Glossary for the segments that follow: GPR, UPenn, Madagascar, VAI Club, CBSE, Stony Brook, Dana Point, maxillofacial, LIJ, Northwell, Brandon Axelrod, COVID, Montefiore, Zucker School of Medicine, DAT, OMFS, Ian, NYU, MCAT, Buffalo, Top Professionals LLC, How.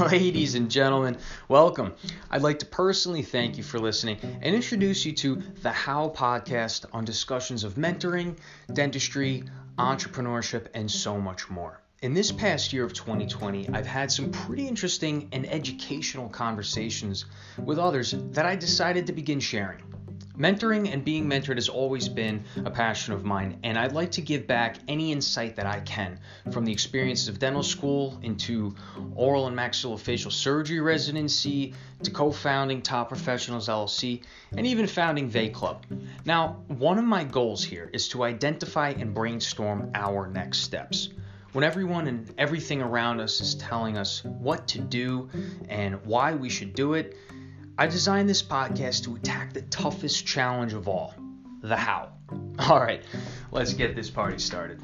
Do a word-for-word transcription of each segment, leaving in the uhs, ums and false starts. Ladies and gentlemen, welcome. I'd like to personally thank you for listening and introduce you to the How podcast on discussions of mentoring, dentistry, entrepreneurship, and so much more. In this past year of twenty twenty, I've had some pretty interesting and educational conversations with others that I decided to begin sharing. Mentoring and being mentored has always been a passion of mine, and I'd like to give back any insight that I can from the experiences of dental school into oral and maxillofacial surgery residency to co-founding Top Professionals L L C and even founding V A I Club. Now, one of my goals here is to identify and brainstorm our next steps. When everyone and everything around us is telling us what to do and why we should do it, I designed this podcast to attack the toughest challenge of all, the how. All right, let's get this party started.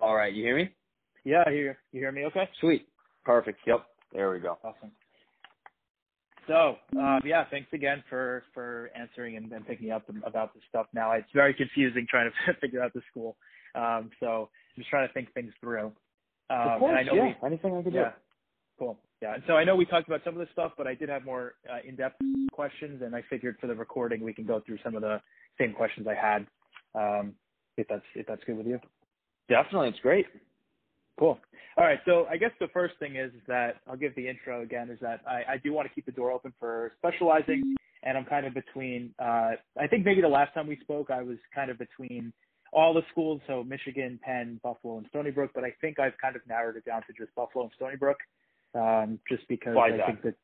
All right, you hear me? Yeah, I hear you. You hear me okay? Sweet. Perfect. Yep. There we go. Awesome. So, uh, yeah, thanks again for, for answering and, and picking up about this stuff now. It's very confusing trying to figure out the school. Um, so I'm just trying to think things through. Um, of course, and I know yeah. We, Anything I can yeah, do. Cool. Yeah. And so I know we talked about some of this stuff, but I did have more uh, in-depth questions, and I figured for the recording we can go through some of the same questions I had, um, if that's if that's good with you. Definitely. It's great. Cool. All right. So I guess the first thing is that I'll give the intro again is that I, I do want to keep the door open for specializing, and I'm kind of between, uh, I think maybe the last time we spoke, I was kind of between all the schools. So Michigan, Penn, Buffalo, and Stony Brook, but I think I've kind of narrowed it down to just Buffalo and Stony Brook. Um, just because Why I that? think that,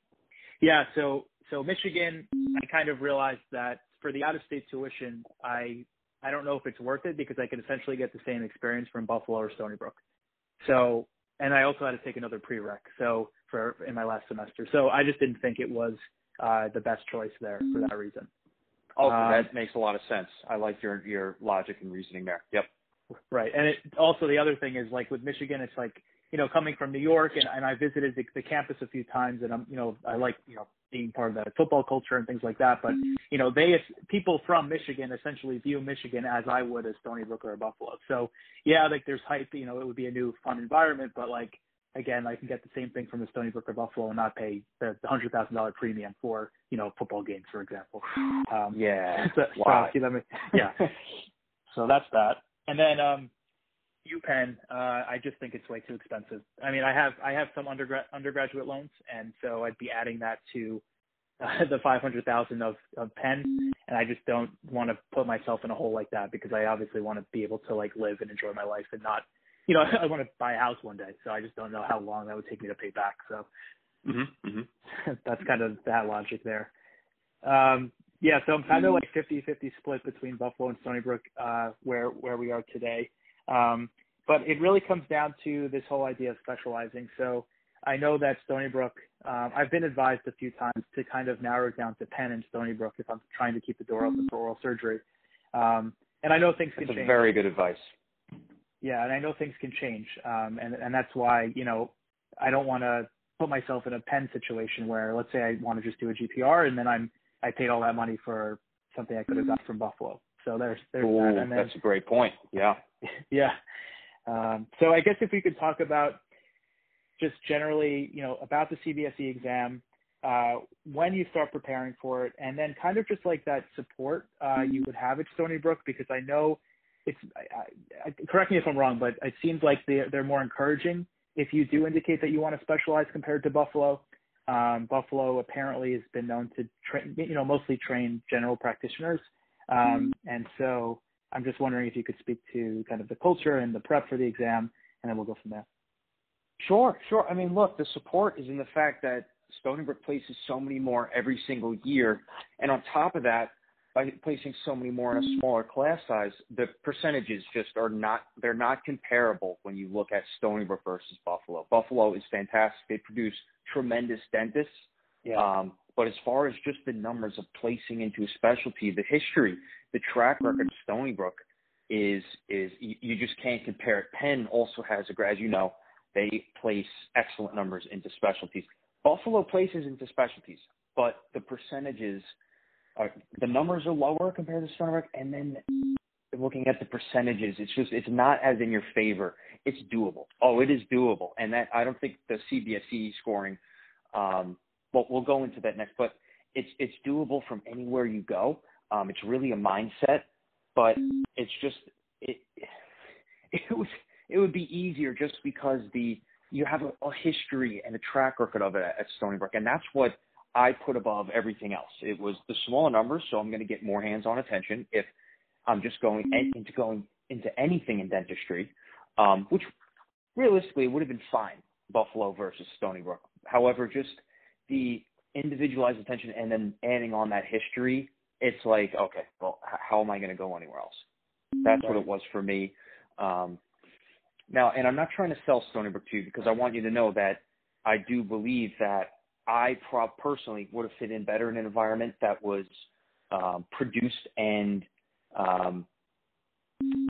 yeah. So, so Michigan, I kind of realized that for the out-of-state tuition, I, I don't know if it's worth it because I could essentially get the same experience from Buffalo or Stony Brook. So, and I also had to take another prereq. So for, in my last semester, so I just didn't think it was uh, the best choice there for that reason. Oh, um, that makes a lot of sense. I like your, your logic and reasoning there. Yep. Right. And it also, the other thing is like with Michigan, it's like, you know, coming from New York and, and I visited the, the campus a few times and I'm, you know, I like, you know, being part of that football culture and things like that. But, you know, they, people from Michigan essentially view Michigan as I would as Stony Brook or Buffalo. So yeah, like there's hype, you know, it would be a new fun environment, but like, again, I can get the same thing from the Stony Brook or Buffalo and not pay the one hundred thousand dollars premium for, you know, football games, for example. Um, yeah. So, wow. So, yeah. So that's that. And then, um, UPenn, uh, I just think it's way too expensive. I mean, I have I have some undergrad undergraduate loans, and so I'd be adding that to uh, the five hundred thousand of of Penn, and I just don't want to put myself in a hole like that because I obviously want to be able to like live and enjoy my life and not, you know, I want to buy a house one day, so I just don't know how long that would take me to pay back. So mm-hmm, mm-hmm. That's kind of that logic there. Um, yeah, so I'm kind of like fifty-fifty split between Buffalo and Stony Brook, uh, where where we are today. Um, but it really comes down to this whole idea of specializing. So I know that Stony Brook, um, I've been advised a few times to kind of narrow it down to Penn and Stony Brook if I'm trying to keep the door open for oral surgery. Um, and I know things can change. That's very good advice. Yeah, and I know things can change. Um, and, and that's why, you know, I don't want to put myself in a Penn situation where, let's say I want to just do a G P R and then I'm, I paid all that money for something I could have got from Buffalo. So there's, there's Ooh, that. And then, that's a great point. Yeah. Yeah. Um, so I guess if we could talk about just generally, you know, about the C B S E exam, uh, when you start preparing for it, and then kind of just like that support uh, you would have at Stony Brook, because I know it's, I, I, correct me if I'm wrong, but it seems like they're, they're more encouraging if you do indicate that you want to specialize compared to Buffalo. Um, Buffalo apparently has been known to train, you know, mostly train general practitioners. Um, and so I'm just wondering if you could speak to kind of the culture and the prep for the exam, and then we'll go from there. Sure, sure. I mean, look, the support is in the fact that Stony Brook places so many more every single year. And on top of that, by placing so many more in a smaller class size, the percentages just are not, they're not comparable when you look at Stony Brook versus Buffalo. Buffalo is fantastic. They produce tremendous dentists. Yeah. Um, but as far as just the numbers of placing into a specialty, the history, the track record of Stony Brook is, is you, you just can't compare it. Penn also has a grad, you know, they place excellent numbers into specialties. Buffalo places into specialties, but the percentages are, the numbers are lower compared to Stony Brook. And then looking at the percentages, it's just, it's not as in your favor. It's doable. Oh, it is doable. And that, I don't think the C B S E scoring, um, well, we'll go into that next, but it's, it's doable from anywhere you go. Um, it's really a mindset, but it's just, it, it was, it would be easier just because the, you have a, a history and a track record of it at, at Stony Brook. And that's what I put above everything else. It was the smaller numbers. So I'm going to get more hands-on attention if I'm just going into going into anything in dentistry, um, which realistically would have been fine. Buffalo versus Stony Brook. However, just the individualized attention and then adding on that history, it's like, okay, well, how am I going to go anywhere else? That's right. What it was for me. Um, now, and I'm not trying to sell Stony Brook to you because I want you to know that I do believe that I prob- personally would have fit in better in an environment that was um, produced and um,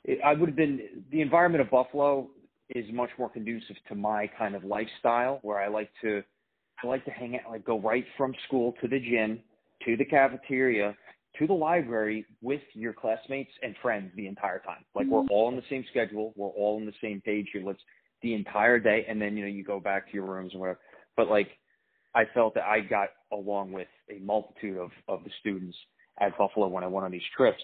it, I would have been – the environment of Buffalo is much more conducive to my kind of lifestyle where I like to – I like to hang out, like go right from school to the gym, to the cafeteria, to the library with your classmates and friends the entire time. Like we're all on the same schedule. We're all on the same page here. Let's the entire day. And then, you know, you go back to your rooms and whatever. But like, I felt that I got along with a multitude of, of the students at Buffalo when I went on these trips.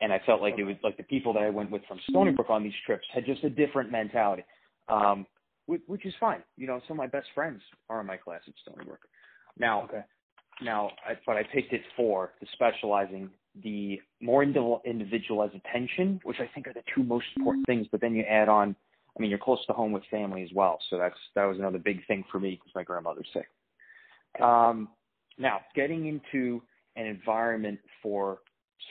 And I felt like it was like the people that I went with from Stony Brook on these trips had just a different mentality. Um, Which is fine. You know, some of my best friends are in my class at Stony Brook. Now, okay. now, I, but I picked it for the specializing, the more individualized attention, which I think are the two most important things. But then you add on, I mean, you're close to home with family as well. So that's that was another big thing for me because my grandmother's sick. Um, now, getting into an environment for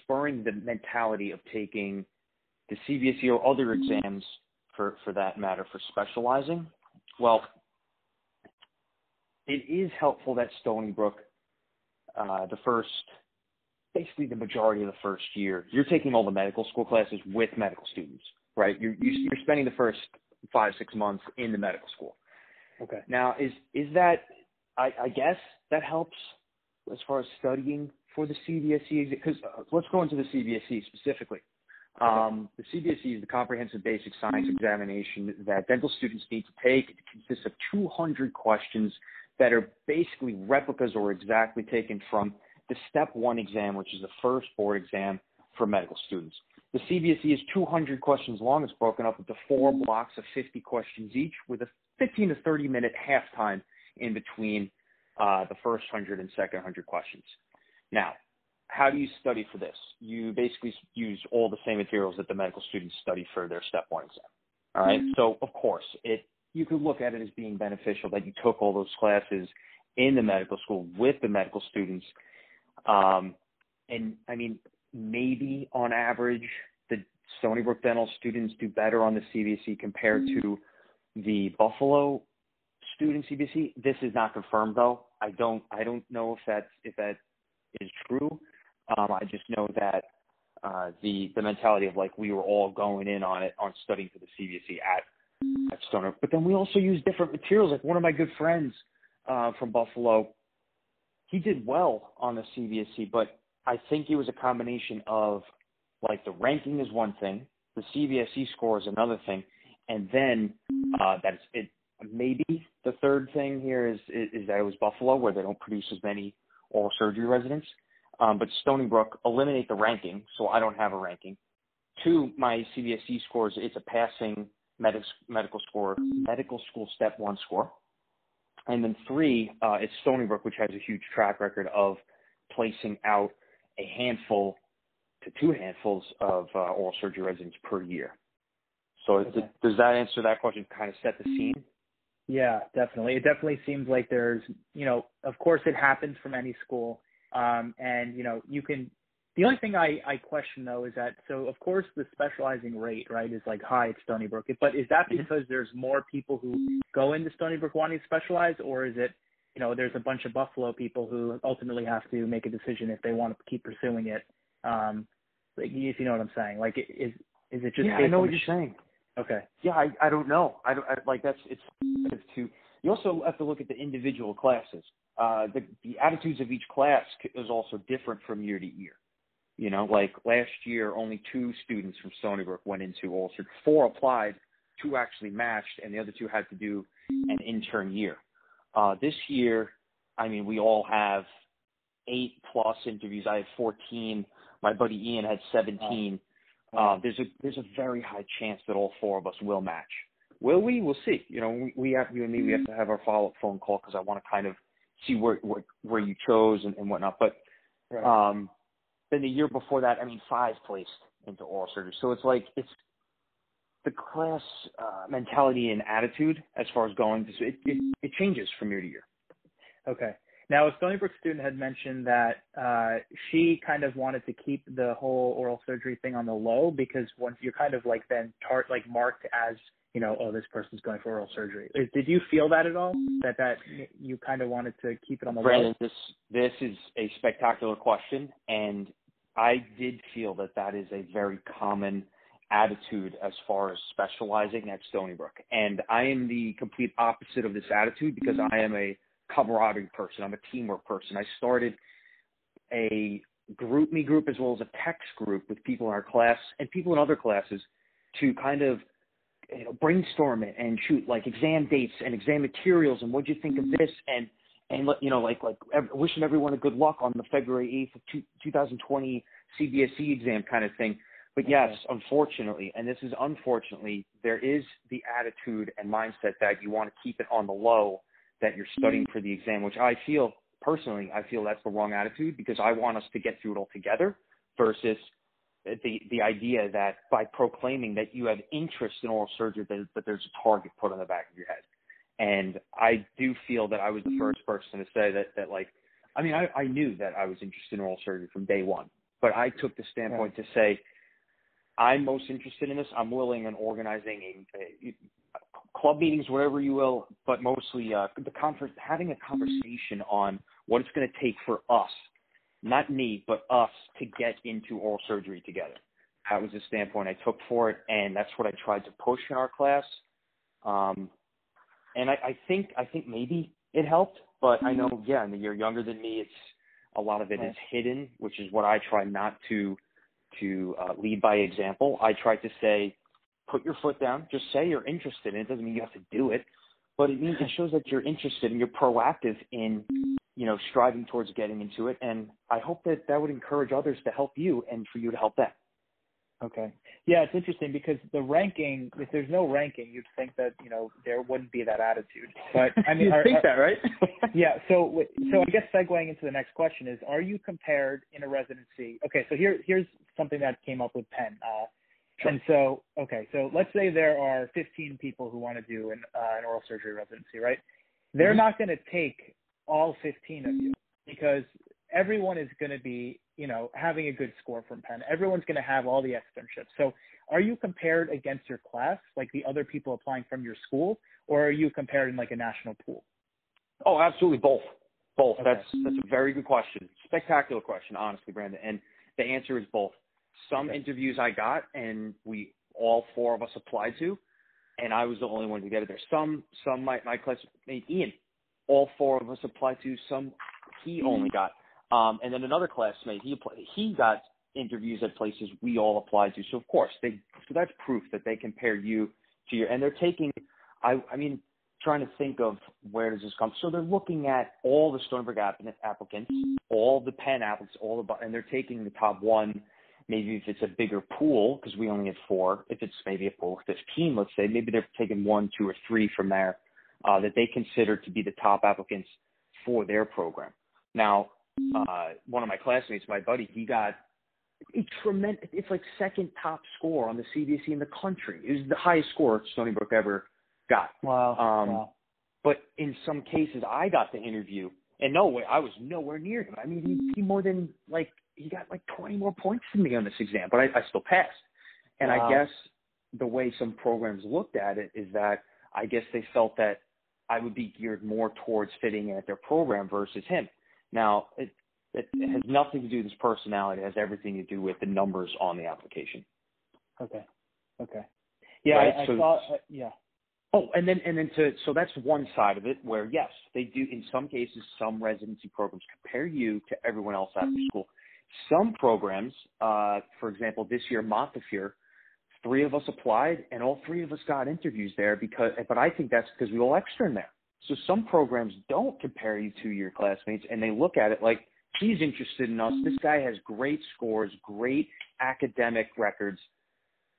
spurring the mentality of taking the C B S E or other exams For, for that matter, for specializing, well, it is helpful that Stony Brook, uh, the first, basically the majority of the first year, you're taking all the medical school classes with medical students, right? You're, you're spending the first five, six months in the medical school. Okay. Now, is is that, I, I guess, that helps as far as studying for the C B S E? Because uh, let's go into the C B S E specifically. Um, the C B S E is the comprehensive basic science examination that dental students need to take. It consists of two hundred questions that are basically replicas or exactly taken from the step one exam, which is the first board exam for medical students. The C B S E is two hundred questions long. It's broken up into four blocks of fifty questions each with a fifteen to thirty minute halftime in between uh, the first one hundred and second one hundred questions. Now, how do you study for this? You basically use all the same materials that the medical students study for their step one exam. All right. So of course it, you could look at it as being beneficial that you took all those classes in the medical school with the medical students. Um, and I mean, maybe on average, the Stony Brook dental students do better on the C B S E compared to the Buffalo student C B S E. This is not confirmed though. I don't, I don't know if that's, if that is true. Um, I just know that uh, the the mentality of like we were all going in on it on studying for the C B S E at at Stony Brook, but then we also use different materials. Like one of my good friends uh, from Buffalo, he did well on the C B S E, but I think it was a combination of like the ranking is one thing, the C B S E score is another thing, and then uh, that's it. Maybe the third thing here is, is is that it was Buffalo where they don't produce as many oral surgery residents. Um, but Stony Brook, eliminate the ranking, so I don't have a ranking. Two, my C B S E scores, it's a passing med- medical score, medical school step one score. And then three, uh, it's Stony Brook, which has a huge track record of placing out a handful to two handfuls of uh, oral surgery residents per year. So okay. th- does that answer that question, kind of set the scene? Yeah, definitely. It definitely seems like there's, you know, of course it happens from any school. Um, and, you know, you can, the only thing I, I question though is that, so of course the specializing rate, right, is like high at Stony Brook, but is that because there's more people who go into Stony Brook wanting to specialize, or is it you know, there's a bunch of Buffalo people who ultimately have to make a decision if they want to keep pursuing it. Um, like, if you know what I'm saying, like, is is it just? Yeah, I know what you're saying. Okay. Yeah, I, I don't know. I, don't, I like that's it's, it's too. You also have to look at the individual classes. Uh, the the attitudes of each class is also different from year to year. You know, like last year, only two students from Stony Brook went into Ulster. Four applied, two actually matched, and the other two had to do an intern year. Uh, this year, I mean, we all have eight plus interviews. I had fourteen. My buddy Ian had seventeen. Uh, there's a there's a very high chance that all four of us will match. Will we? We'll see. You know, we, we have you and me. We have to have our follow up phone call because I want to kind of see where where, where you chose and, and whatnot. But um, then the year before that, I mean, five placed into oral surgery. So it's like it's the class uh, mentality and attitude as far as going to it, it it changes from year to year. Okay. Now, a Stony Brook student had mentioned that uh, she kind of wanted to keep the whole oral surgery thing on the low because once you're kind of like then tar- like marked as, you know, oh, this person's going for oral surgery. Did you feel that at all, that that you kind of wanted to keep it on the Brandon, low? Brandon, this, this is a spectacular question, and I did feel that that is a very common attitude as far as specializing at Stony Brook. And I am the complete opposite of this attitude because I am a camaraderie person. I'm a teamwork person. I started a group me group as well as a text group with people in our class and people in other classes to kind of, you know, brainstorm it and shoot like exam dates and exam materials and what do you think of this and and you know like like wishing everyone a good luck on the February eighth of two, twenty twenty C B S E exam kind of thing. But yes, unfortunately, and this is unfortunately, there is the attitude and mindset that you want to keep it on the low, that you're studying for the exam, which I feel personally, I feel that's the wrong attitude because I want us to get through it all together versus the the idea that by proclaiming that you have interest in oral surgery, that, that there's a target put on the back of your head. And I do feel that I was the first person to say that, that like, I mean, I, I knew that I was interested in oral surgery from day one, but I took the standpoint yeah. to say, I'm most interested in this. I'm willing and organizing a, a club meetings, whatever you will, but mostly uh, the conference, having a conversation on what it's going to take for us, not me, but us to get into oral surgery together. That was the standpoint I took for it, and that's what I tried to push in our class. Um, and I, I think I think maybe it helped, but I know, yeah, and you're younger than me, it's a lot of it is hidden, which is what I try not to to uh, lead by example. I tried to say, put your foot down, just say you're interested in it. It doesn't mean you have to do it, but it means it shows that you're interested and you're proactive in, you know, striving towards getting into it. And I hope that that would encourage others to help you and for you to help them. Okay. Yeah, it's interesting because the ranking, if there's no ranking, you'd think that, you know, there wouldn't be that attitude. But I mean, you think are, that, right? yeah. So, so I guess segueing into the next question is, are you compared in a residency? Okay. So here, here's something that came up with Penn. Uh, Sure. And so, okay, so let's say there are fifteen people who want to do an, uh, an oral surgery residency, right? They're mm-hmm. not going to take all fifteen of you because everyone is going to be, you know, having a good score from Penn. Everyone's going to have all the externships. So are you compared against your class, like the other people applying from your school, or are you compared in like a national pool? Oh, absolutely. Both. Both. Okay. That's, that's a very good question. Spectacular question, honestly, Brandon. And the answer is both. Some okay. interviews I got, and we all four of us applied to, and I was the only one to get it there. Some, some my my class, Ian, all four of us applied to. Some he only got, um, and then another classmate he he got interviews at places we all applied to. So of course they, so that's proof that they compare you to your, and they're taking. I I mean, trying to think of where does this come. So they're looking at all the Stony Brook applicants, all the Penn applicants, all the, and they're taking the top one. Maybe if it's a bigger pool, because we only had four, if it's maybe a pool of fifteen, let's say, maybe they're taking one, two, or three from there uh, that they consider to be the top applicants for their program. Now, uh, one of my classmates, my buddy, he got a tremendous, it's like second top score on the C B S E in the country. It was the highest score Stony Brook ever got. Wow. Um, wow. But in some cases, I got the interview, and no way, I was nowhere near him. I mean, he, he more than like, he got like twenty more points than me on this exam, but I, I still passed. And wow. I guess the way some programs looked at it is that I guess they felt that I would be geared more towards fitting in at their program versus him. Now, it, it has nothing to do with his personality. It has everything to do with the numbers on the application. Okay. Okay. Yeah, right? I, I so, thought, uh, yeah. Oh, and then, and then to, so that's one side of it where, yes, they do, in some cases, some residency programs compare you to everyone else after school. Some programs, uh, for example, this year, Montefiore, three of us applied and all three of us got interviews there because, but I think that's because we all extra in there. So some programs don't compare you to your classmates and they look at it like, he's interested in us. This guy has great scores, great academic records.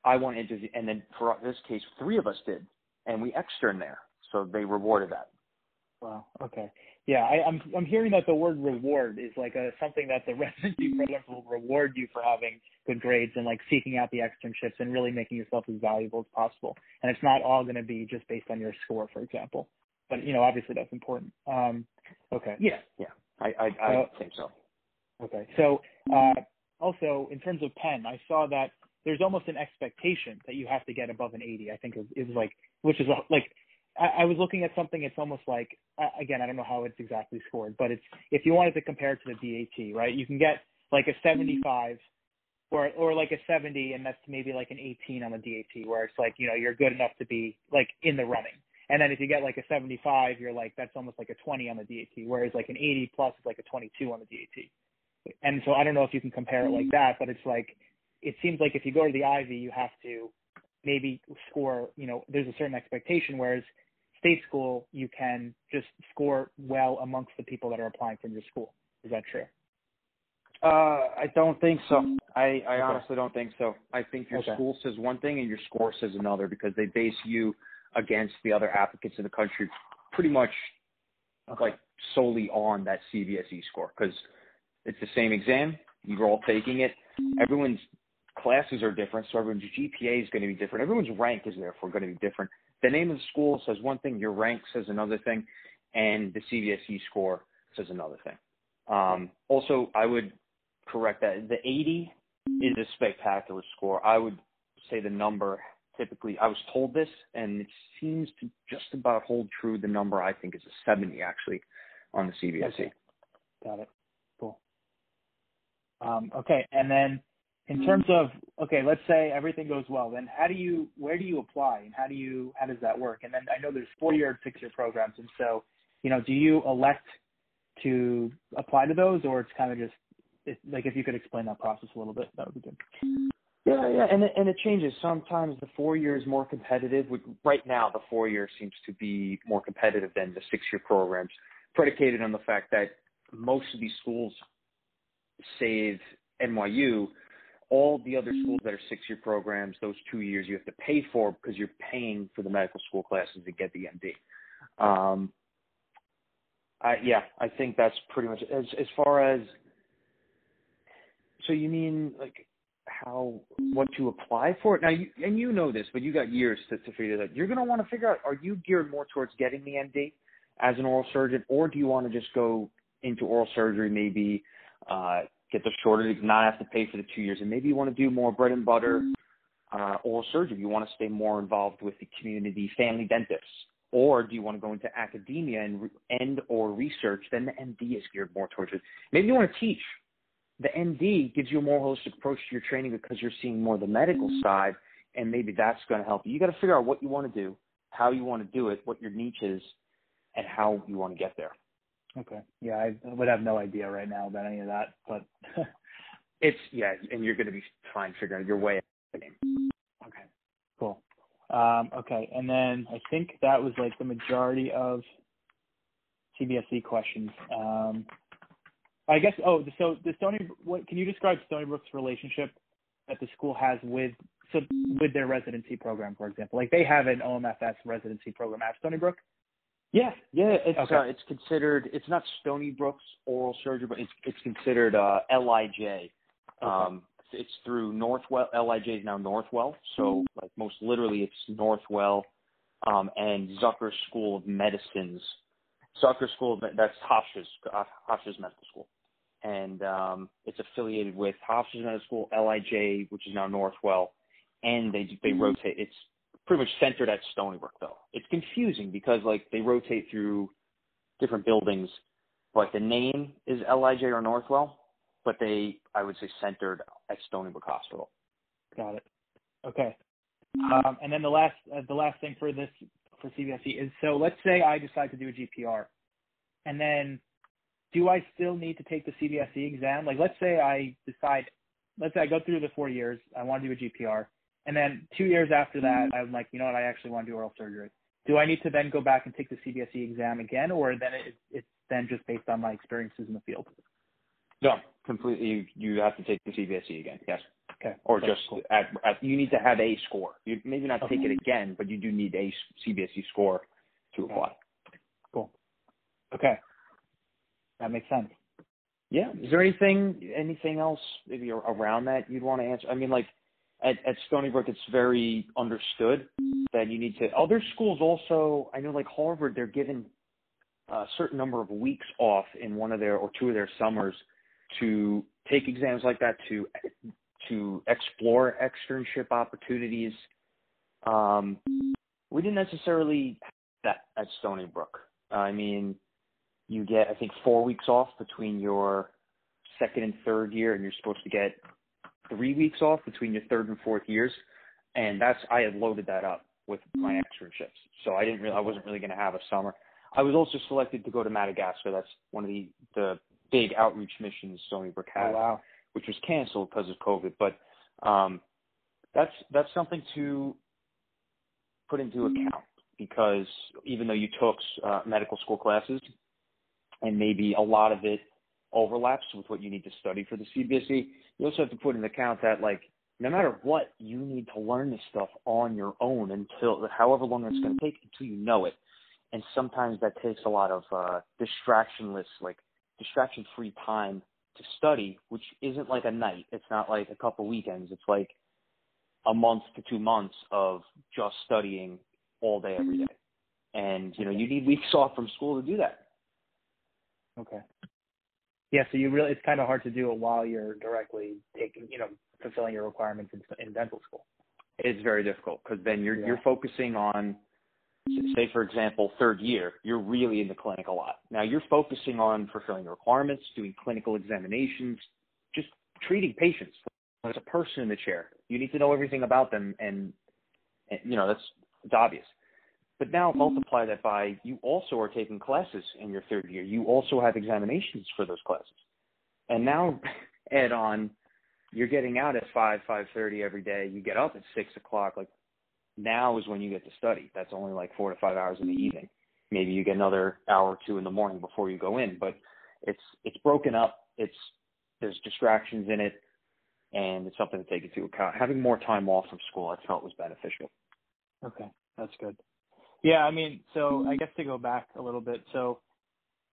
I want to interview. And then for this case, three of us did. And we externed there, so they rewarded that. Wow. Okay. Yeah, I, I'm I'm hearing that the word reward is like a, something that the residency programs will reward you for having good grades and like seeking out the externships and really making yourself as valuable as possible. And it's not all going to be just based on your score, for example. But you know, obviously that's important. Um, okay. Yeah. Yeah. I I, I uh, think so. Okay. So uh, also in terms of Penn, I saw that there's almost an expectation that you have to get above an eighty. I think is is like. Which is like, I, I was looking at something. It's almost like, again, I don't know how it's exactly scored, but it's if you wanted to compare it to the B A T, right? You can get like a seventy-five, or or like a seventy, and that's maybe like an eighteen on the D A T, where it's like, you know, you're good enough to be like in the running. And then if you get like a seventy-five, you're like that's almost like a twenty on the D A T, whereas like an eighty plus is like a twenty-two on the D A T. And so I don't know if you can compare it like that, but it's like it seems like if you go to the Ivy, you have to maybe score, you know, there's a certain expectation, whereas state school, you can just score well amongst the people that are applying from your school. Is that true? Uh, I don't think so. I, I okay. honestly don't think so. I think your okay. school says one thing and your score says another because they base you against the other applicants in the country pretty much okay. like solely on that C B S E score because it's the same exam. You're all taking it. Everyone's classes are different, so everyone's G P A is going to be different. Everyone's rank is therefore going to be different. The name of the school says one thing, your rank says another thing, and the C B S E score says another thing. Um, also, I would correct that. The eighty is a spectacular score. I would say the number typically, I was told this, and it seems to just about hold true. The number I think is a seventy actually on the C B S E. Okay. Got it. Cool. Um, okay, and then in terms of, okay, let's say everything goes well, then how do you, where do you apply and how do you, how does that work? And then I know there's four-year and six-year programs. And so, you know, do you elect to apply to those or it's kind of just, it's like if you could explain that process a little bit, that would be good. Yeah, yeah, and it, and it changes. Sometimes the four-year is more competitive. With, right now, the four-year seems to be more competitive than the six-year programs, predicated on the fact that most of these schools, save N Y U, all the other schools that are six-year programs, those two years you have to pay for because you're paying for the medical school classes to get the M D. Um, I, yeah, I think that's pretty much it. As, as far as, so you mean like how, what to apply for it? Now, you, and you know this, but you got years to, to figure that out. You're going to want to figure out, are you geared more towards getting the M D as an oral surgeon, or do you want to just go into oral surgery maybe, uh, get the shorter, not have to pay for the two years. And maybe you want to do more bread and butter uh, oral surgery. You want to stay more involved with the community family dentists. Or do you want to go into academia and, and or research? Then the M D is geared more towards it. Maybe you want to teach. The M D gives you a more holistic approach to your training because you're seeing more of the medical side, and maybe that's going to help you. You got to figure out what you want to do, how you want to do it, what your niche is, and how you want to get there. Okay. Yeah, I would have no idea right now about any of that, but it's yeah, and you're going to be fine figuring your way out of the game. Okay. Cool. Um, okay, and then I think that was like the majority of C B S E questions. Um, I guess. Oh, so the Stony. What can you describe Stony Brook's relationship that the school has with so with their residency program, for example? Like they have an O M F S residency program at Stony Brook. Yeah, yeah, it's okay. uh, it's considered. It's not Stony Brook's oral surgery, but it's it's considered uh, L I J. Um, okay. It's through Northwell. L I J is now Northwell, so like most literally, it's Northwell um, and Zucker School of Medicine's. Zucker School of, that's Hofstra's uh, Hofstra's Medical School, and um, it's affiliated with Hofstra's Medical School, L I J, which is now Northwell, and they they rotate. It's pretty much centered at Stony Brook, though. It's confusing because, like, they rotate through different buildings, but the name is L I J or Northwell, but they, I would say, centered at Stony Brook Hospital. Got it. Okay. Um, and then the last uh, the last thing for this, for C B S E, is, so let's say I decide to do a G P R, and then do I still need to take the C B S E exam? Like, let's say I decide, let's say I go through the four years, I want to do a G P R, and then two years after that, I'm like, you know what, I actually want to do oral surgery. Do I need to then go back and take the C B S E exam again, or then it, it's then just based on my experiences in the field? No, completely. You have to take the C B S E again, yes. Okay. Or that's just cool. at, at, you need to have a score. You maybe not okay. take it again, but you do need a C B S E score to apply. Cool. Okay. That makes sense. Yeah. Is there anything anything else maybe around that you'd want to answer? I mean, like, at, at Stony Brook, it's very understood that you need to – other schools also, I know, like Harvard, they're given a certain number of weeks off in one of their – or two of their summers to take exams like that, to to explore externship opportunities. Um, we didn't necessarily have that at Stony Brook. I mean, you get, I think, four weeks off between your second and third year, and you're supposed to get – three weeks off between your third and fourth years, and that's I had loaded that up with my externships, so I didn't really I wasn't really going to have a summer. I was also selected to go to Madagascar. That's one of the the big outreach missions Stony Brook had, oh, wow. which was canceled because of COVID. But um, that's that's something to put into account, because even though you took uh, medical school classes, and maybe a lot of it overlaps with what you need to study for the C B S E, you also have to put in account that, like, no matter what, you need to learn this stuff on your own until however long it's going to take until you know it. And sometimes that takes a lot of uh, distractionless, like distraction-free time to study, which isn't like a night. It's not like a couple weekends. It's like a month to two months of just studying all day, every day. And, you know, you need weeks off from school to do that. Okay. Yeah, so you really, it's kind of hard to do it while you're directly taking, you know, fulfilling your requirements in, in dental school. It's very difficult, because then you're yeah. you're focusing on, say, for example, third year, you're really in the clinic a lot. Now you're focusing on fulfilling your requirements, doing clinical examinations, just treating patients. There's a person in the chair. You need to know everything about them, and, and you know, that's it's obvious. But now multiply that by, you also are taking classes in your third year. You also have examinations for those classes. And now add on, you're getting out at five, five thirty every day. You get up at six o'clock. Like, now is when you get to study. That's only like four to five hours in the evening. Maybe you get another hour or two in the morning before you go in. But it's it's broken up. It's there's distractions in it. And it's something to take into account. Having more time off from school, I felt, was beneficial. Okay, that's good. Yeah, I mean, so I guess to go back a little bit, so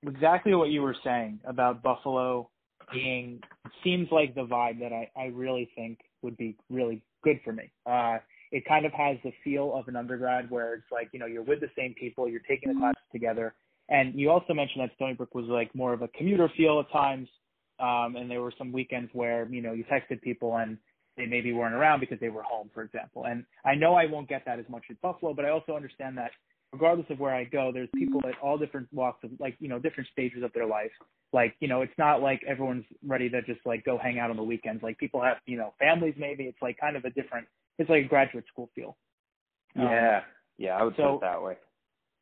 exactly what you were saying about Buffalo being, it seems like the vibe that I, I really think would be really good for me. Uh, it kind of has the feel of an undergrad where it's like, you know, you're with the same people, you're taking the classes together. And you also mentioned that Stony Brook was like more of a commuter feel at times. Um, and there were some weekends where, you know, you texted people and they maybe weren't around because they were home, for example. And I know I won't get that as much at Buffalo, but I also understand that regardless of where I go, there's people at all different walks of, like, you know, different stages of their life. Like, you know, it's not like everyone's ready to just, like, go hang out on the weekends. Like, people have, you know, families maybe. It's, like, kind of a different – it's like a graduate school feel. Yeah. Um, yeah, I would so, put it that way.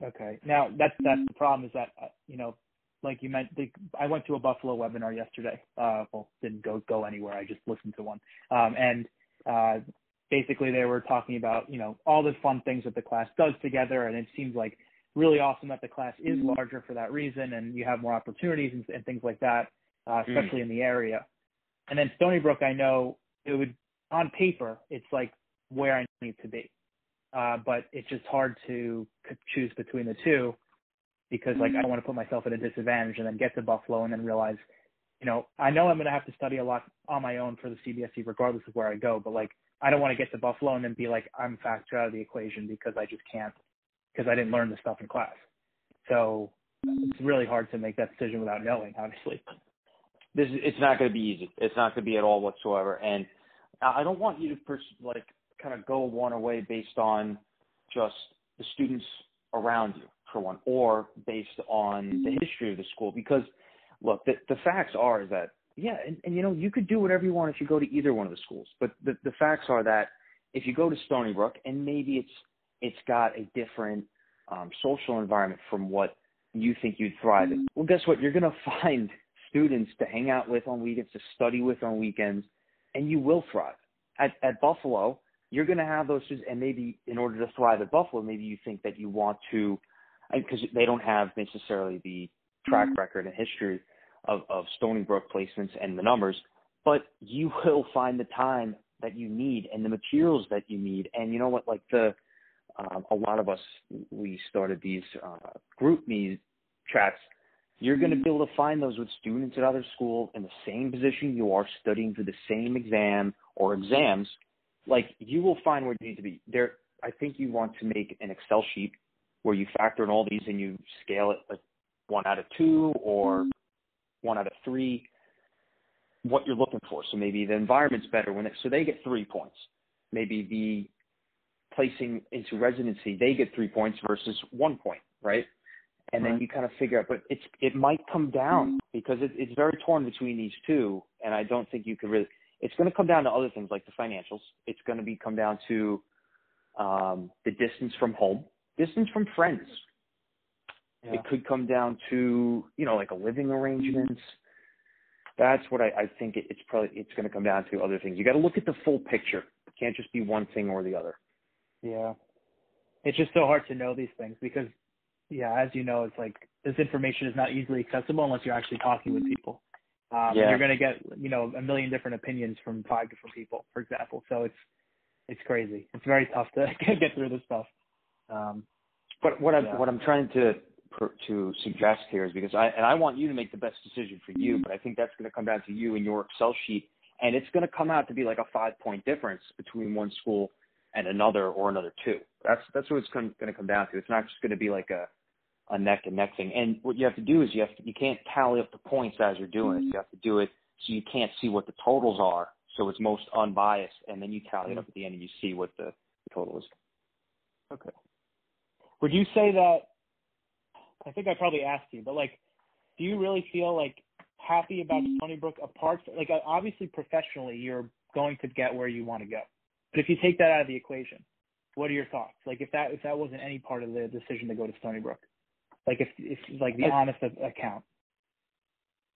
Okay. Now, that's, that's the problem is that, uh, you know, like you meant, the, I went to a Buffalo webinar yesterday. Uh, well, didn't go go anywhere. I just listened to one. Um, and uh, basically they were talking about, you know, all the fun things that the class does together. And it seems like really awesome that the class is larger for that reason. And you have more opportunities and, and things like that, uh, especially mm. in the area. And then Stony Brook, I know it would, on paper, it's like where I need to be. Uh, but it's just hard to choose between the two, because, like, I don't want to put myself at a disadvantage and then get to Buffalo and then realize, you know, I know I'm going to have to study a lot on my own for the C B S E regardless of where I go, but, like, I don't want to get to Buffalo and then be like, I'm factored out of the equation because I just can't, because I didn't learn the stuff in class. So it's really hard to make that decision without knowing, obviously. This is, it's not going to be easy. It's not going to be at all whatsoever. And I don't want you to, pers- like, kind of go one away based on just the students around you, for one, or based on the history of the school. Because, look, the, the facts are is that, yeah, and, and, you know, you could do whatever you want if you go to either one of the schools. But the, the facts are that if you go to Stony Brook, and maybe it's it's got a different um, social environment from what you think you'd thrive in, well, guess what? You're going to find students to hang out with on weekends, to study with on weekends, and you will thrive. At, at Buffalo, you're going to have those students, and maybe in order to thrive at Buffalo, maybe you think that you want to, because they don't have necessarily the track record and history of, of Stony Brook placements and the numbers, but you will find the time that you need and the materials that you need. And you know what, like the, um, a lot of us, we started these uh, group meet chats. You're going to be able to find those with students at other schools in the same position you are, studying for the same exam or exams. Like, you will find where you need to be. There, I think you want to make an Excel sheet where you factor in all these and you scale it like one out of two or one out of three, what you're looking for. So maybe the environment's better when it, so they get three points. Maybe the placing into residency, they get three points versus one point, right? And right. Then you kind of figure out, but it's it might come down because it, it's very torn between these two, and I don't think you could really. It's going to come down to other things like the financials. It's going to be come down to um, the distance from home, distance from friends. Yeah. It could come down to, you know, like a living arrangements. That's what I, I think it, it's probably it's going to come down to other things. You got to look at the full picture. It can't just be one thing or the other. Yeah, it's just so hard to know these things because. Yeah, as you know, it's like this information is not easily accessible unless you're actually talking with people. Um, yeah. You're going to get, you know, a million different opinions from five different people, for example. So it's it's crazy. It's very tough to get through this stuff. Um, but what I'm yeah. what I'm trying to to suggest here is because I and I want you to make the best decision for you, but I think that's going to come down to you and your Excel sheet, and it's going to come out to be like a five point difference between one school and another or another two. That's that's what it's going to come down to. It's not just going to be like a a neck and neck thing. And what you have to do is you have to, you can't tally up the points as you're doing it. You have to do it so you can't see what the totals are. So it's most unbiased. And then you tally it up at the end and you see what the, the total is. Okay. Would you say that, I think I probably asked you, but like, do you really feel like happy about Stony Brook apart from, like, obviously professionally you're going to get where you want to go. But if you take that out of the equation, what are your thoughts? Like if that, if that wasn't any part of the decision to go to Stony Brook? Like if, if like the honest account.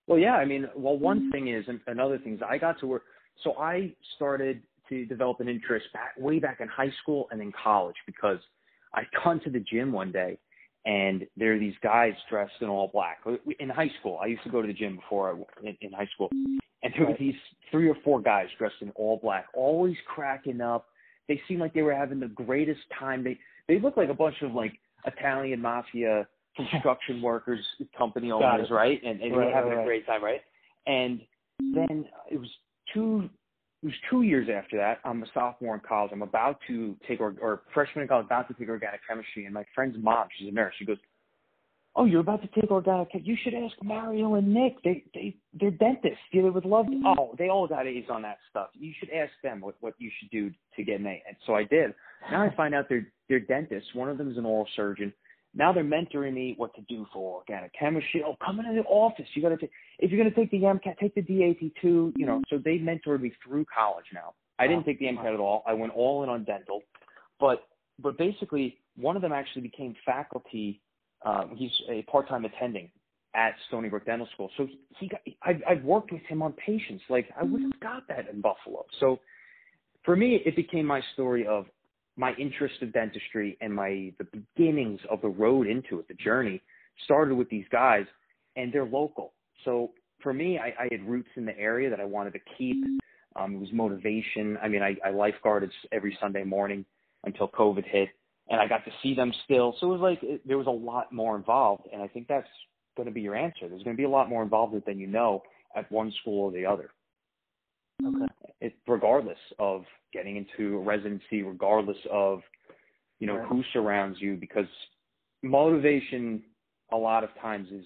Well, yeah, I mean, well, one thing is, and another thing is I got to work. So I started to develop an interest back, way back in high school and in college because I'd gone to the gym one day and there are these guys dressed in all black. In high school, I used to go to the gym before I, in, in high school. And there were these three or four guys dressed in all black, always cracking up. They seemed like they were having the greatest time. They, they looked like a bunch of like Italian mafia construction workers, company owners, right? And, and right, we're having right. a great time, right? And then it was two it was two years after that. I'm a sophomore in college. I'm about to take or, or freshman in college, about to take organic chemistry. And my friend's mom, she's a nurse. She goes, "Oh, you're about to take organic chemistry. You should ask Mario and Nick. They they they're dentists. You know, they would love to. Oh, they all got A's on that stuff. You should ask them what, what you should do to get an A." And so I did. Now I find out they're they're dentists. One of them is an oral surgeon. Now they're mentoring me what to do for organic chemistry. Oh, come into the office. You got to take, if you're going to take the MCAT, take the D A T too. You know, so they mentored me through college. Now I didn't take the MCAT at all. I went all in on dental, but but basically one of them actually became faculty. Um, he's a part-time attending at Stony Brook Dental School. So he, he got, I've, I've worked with him on patients. Like I wouldn't have got that in Buffalo. So for me, it became my story of my interest in dentistry and my the beginnings of the road into it, the journey, started with these guys, and they're local. So for me, I, I had roots in the area that I wanted to keep. Um, it was motivation. I mean, I, I lifeguarded every Sunday morning until COVID hit, and I got to see them still. So it was like it, there was a lot more involved, and I think that's going to be your answer. There's going to be a lot more involvement than you know at one school or the other. Okay. It, regardless of getting into a residency, regardless of, you know, right. who surrounds you, because motivation a lot of times is,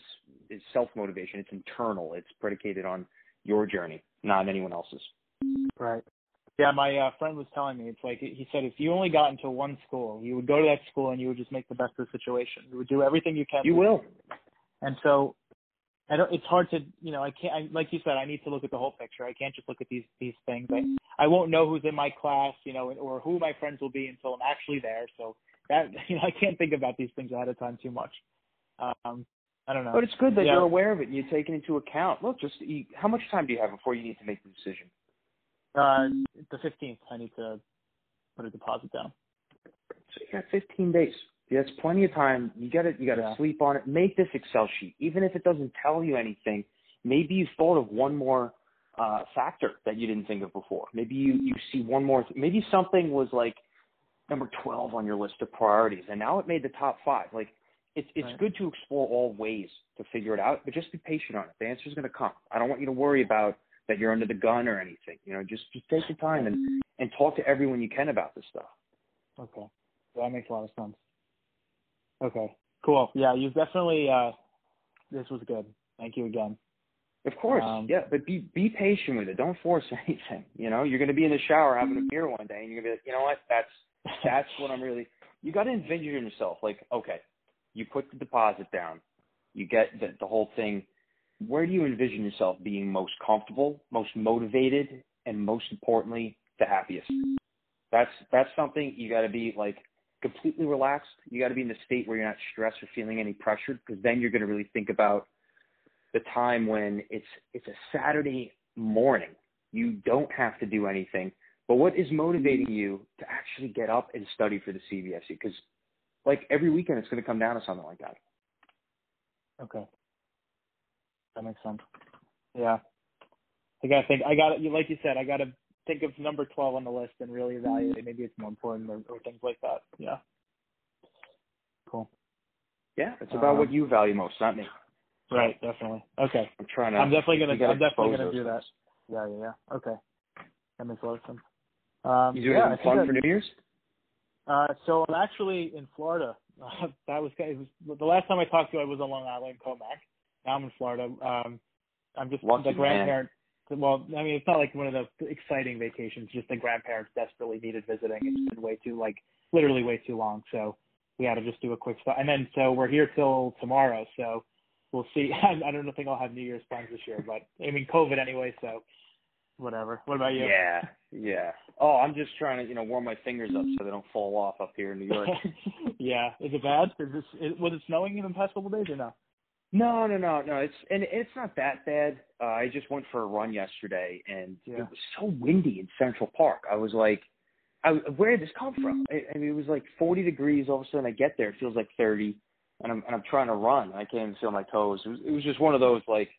is self-motivation. It's internal. It's predicated on your journey, not anyone else's. Right. Yeah, my uh, friend was telling me, it's like, he said, if you only got into one school, you would go to that school and you would just make the best of the situation. You would do everything you can. You will. And so I don't, it's hard to, you know, I can't, I, like you said, I need to look at the whole picture. I can't just look at these, these things. I, I won't know who's in my class, you know, or who my friends will be until I'm actually there. So that, you know, I can't think about these things ahead of time too much. Um, I don't know. But it's good that yeah. you're aware of it and you take it into account. Look, just you, how much time do you have before you need to make the decision? Uh, the fifteenth, I need to put a deposit down. So you got fifteen days. That's plenty of time. You got to you got to yeah. sleep on it. Make this Excel sheet, even if it doesn't tell you anything. Maybe you thought of one more uh, factor that you didn't think of before. Maybe you, you see one more. Th- maybe something was like number twelve on your list of priorities, and now it made the top five. Like it's it's right. good to explore all ways to figure it out, but just be patient on it. The answer is going to come. I don't want you to worry about that you're under the gun or anything, you know, just, just take your time and, and talk to everyone you can about this stuff. Okay. That makes a lot of sense. Okay, cool. Yeah. You've definitely, uh, this was good. Thank you again. Of course. Um, yeah. But be, be patient with it. Don't force anything. You know, you're going to be in the shower having a beer one day and you're going to be like, you know what? That's, that's what I'm really, you got to envision yourself. Like, okay, you put the deposit down, you get the, the whole thing. Where do you envision yourself being most comfortable, most motivated, and most importantly, the happiest? That's that's something you got to be like completely relaxed. You got to be in the state where you're not stressed or feeling any pressure, because then you're going to really think about the time when it's it's a Saturday morning. You don't have to do anything, but what is motivating you to actually get up and study for the C B S E? Because like every weekend, it's going to come down to something like that. Okay. That makes sense. Yeah. I got to think, I got to, like you said, I got to think of number twelve on the list and really evaluate. Maybe it's more important or, or things like that. Yeah. Cool. Yeah. It's about um, what you value most, not me. Right. Definitely. Okay. I'm trying to, I'm definitely going to, I'm definitely going to do that. Yeah. Yeah. Yeah. Okay. That makes a lot of sense. Um, you doing yeah, anything fun for New Year's? Uh, so I'm actually in Florida. Uh, that was, it was, the last time I talked to you, I was on Long Island, Comac. Now I'm in Florida. Um, I'm just Lucky the grandparent. Man. Well, I mean, it's not like one of the exciting vacations. Just the grandparents desperately needed visiting. It's been way too, like, literally way too long. So we had to just do a quick stop. And then, so we're here till tomorrow. So we'll see. I, I don't think I'll have New Year's plans this year, but I mean, COVID anyway. So whatever. What about you? Yeah. Yeah. Oh, I'm just trying to, you know, warm my fingers up so they don't fall off up here in New York. Yeah. Is it bad? Is this, is, was it snowing in the past couple of days or no? No, no, no, no. It's and it's not that bad. Uh, I just went for a run yesterday, and yeah. it was so windy in Central Park. I was like, I, where did this come from? I, I mean, it was like forty degrees. All of a sudden, I get there, it feels like thirty, and I'm and I'm trying to run. I can't even feel my toes. It was, it was just one of those like,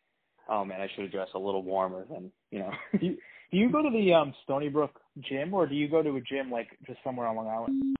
oh man, I should have dressed a little warmer than you know. do, you, do you go to the um, Stony Brook gym, or do you go to a gym like just somewhere on Long Island?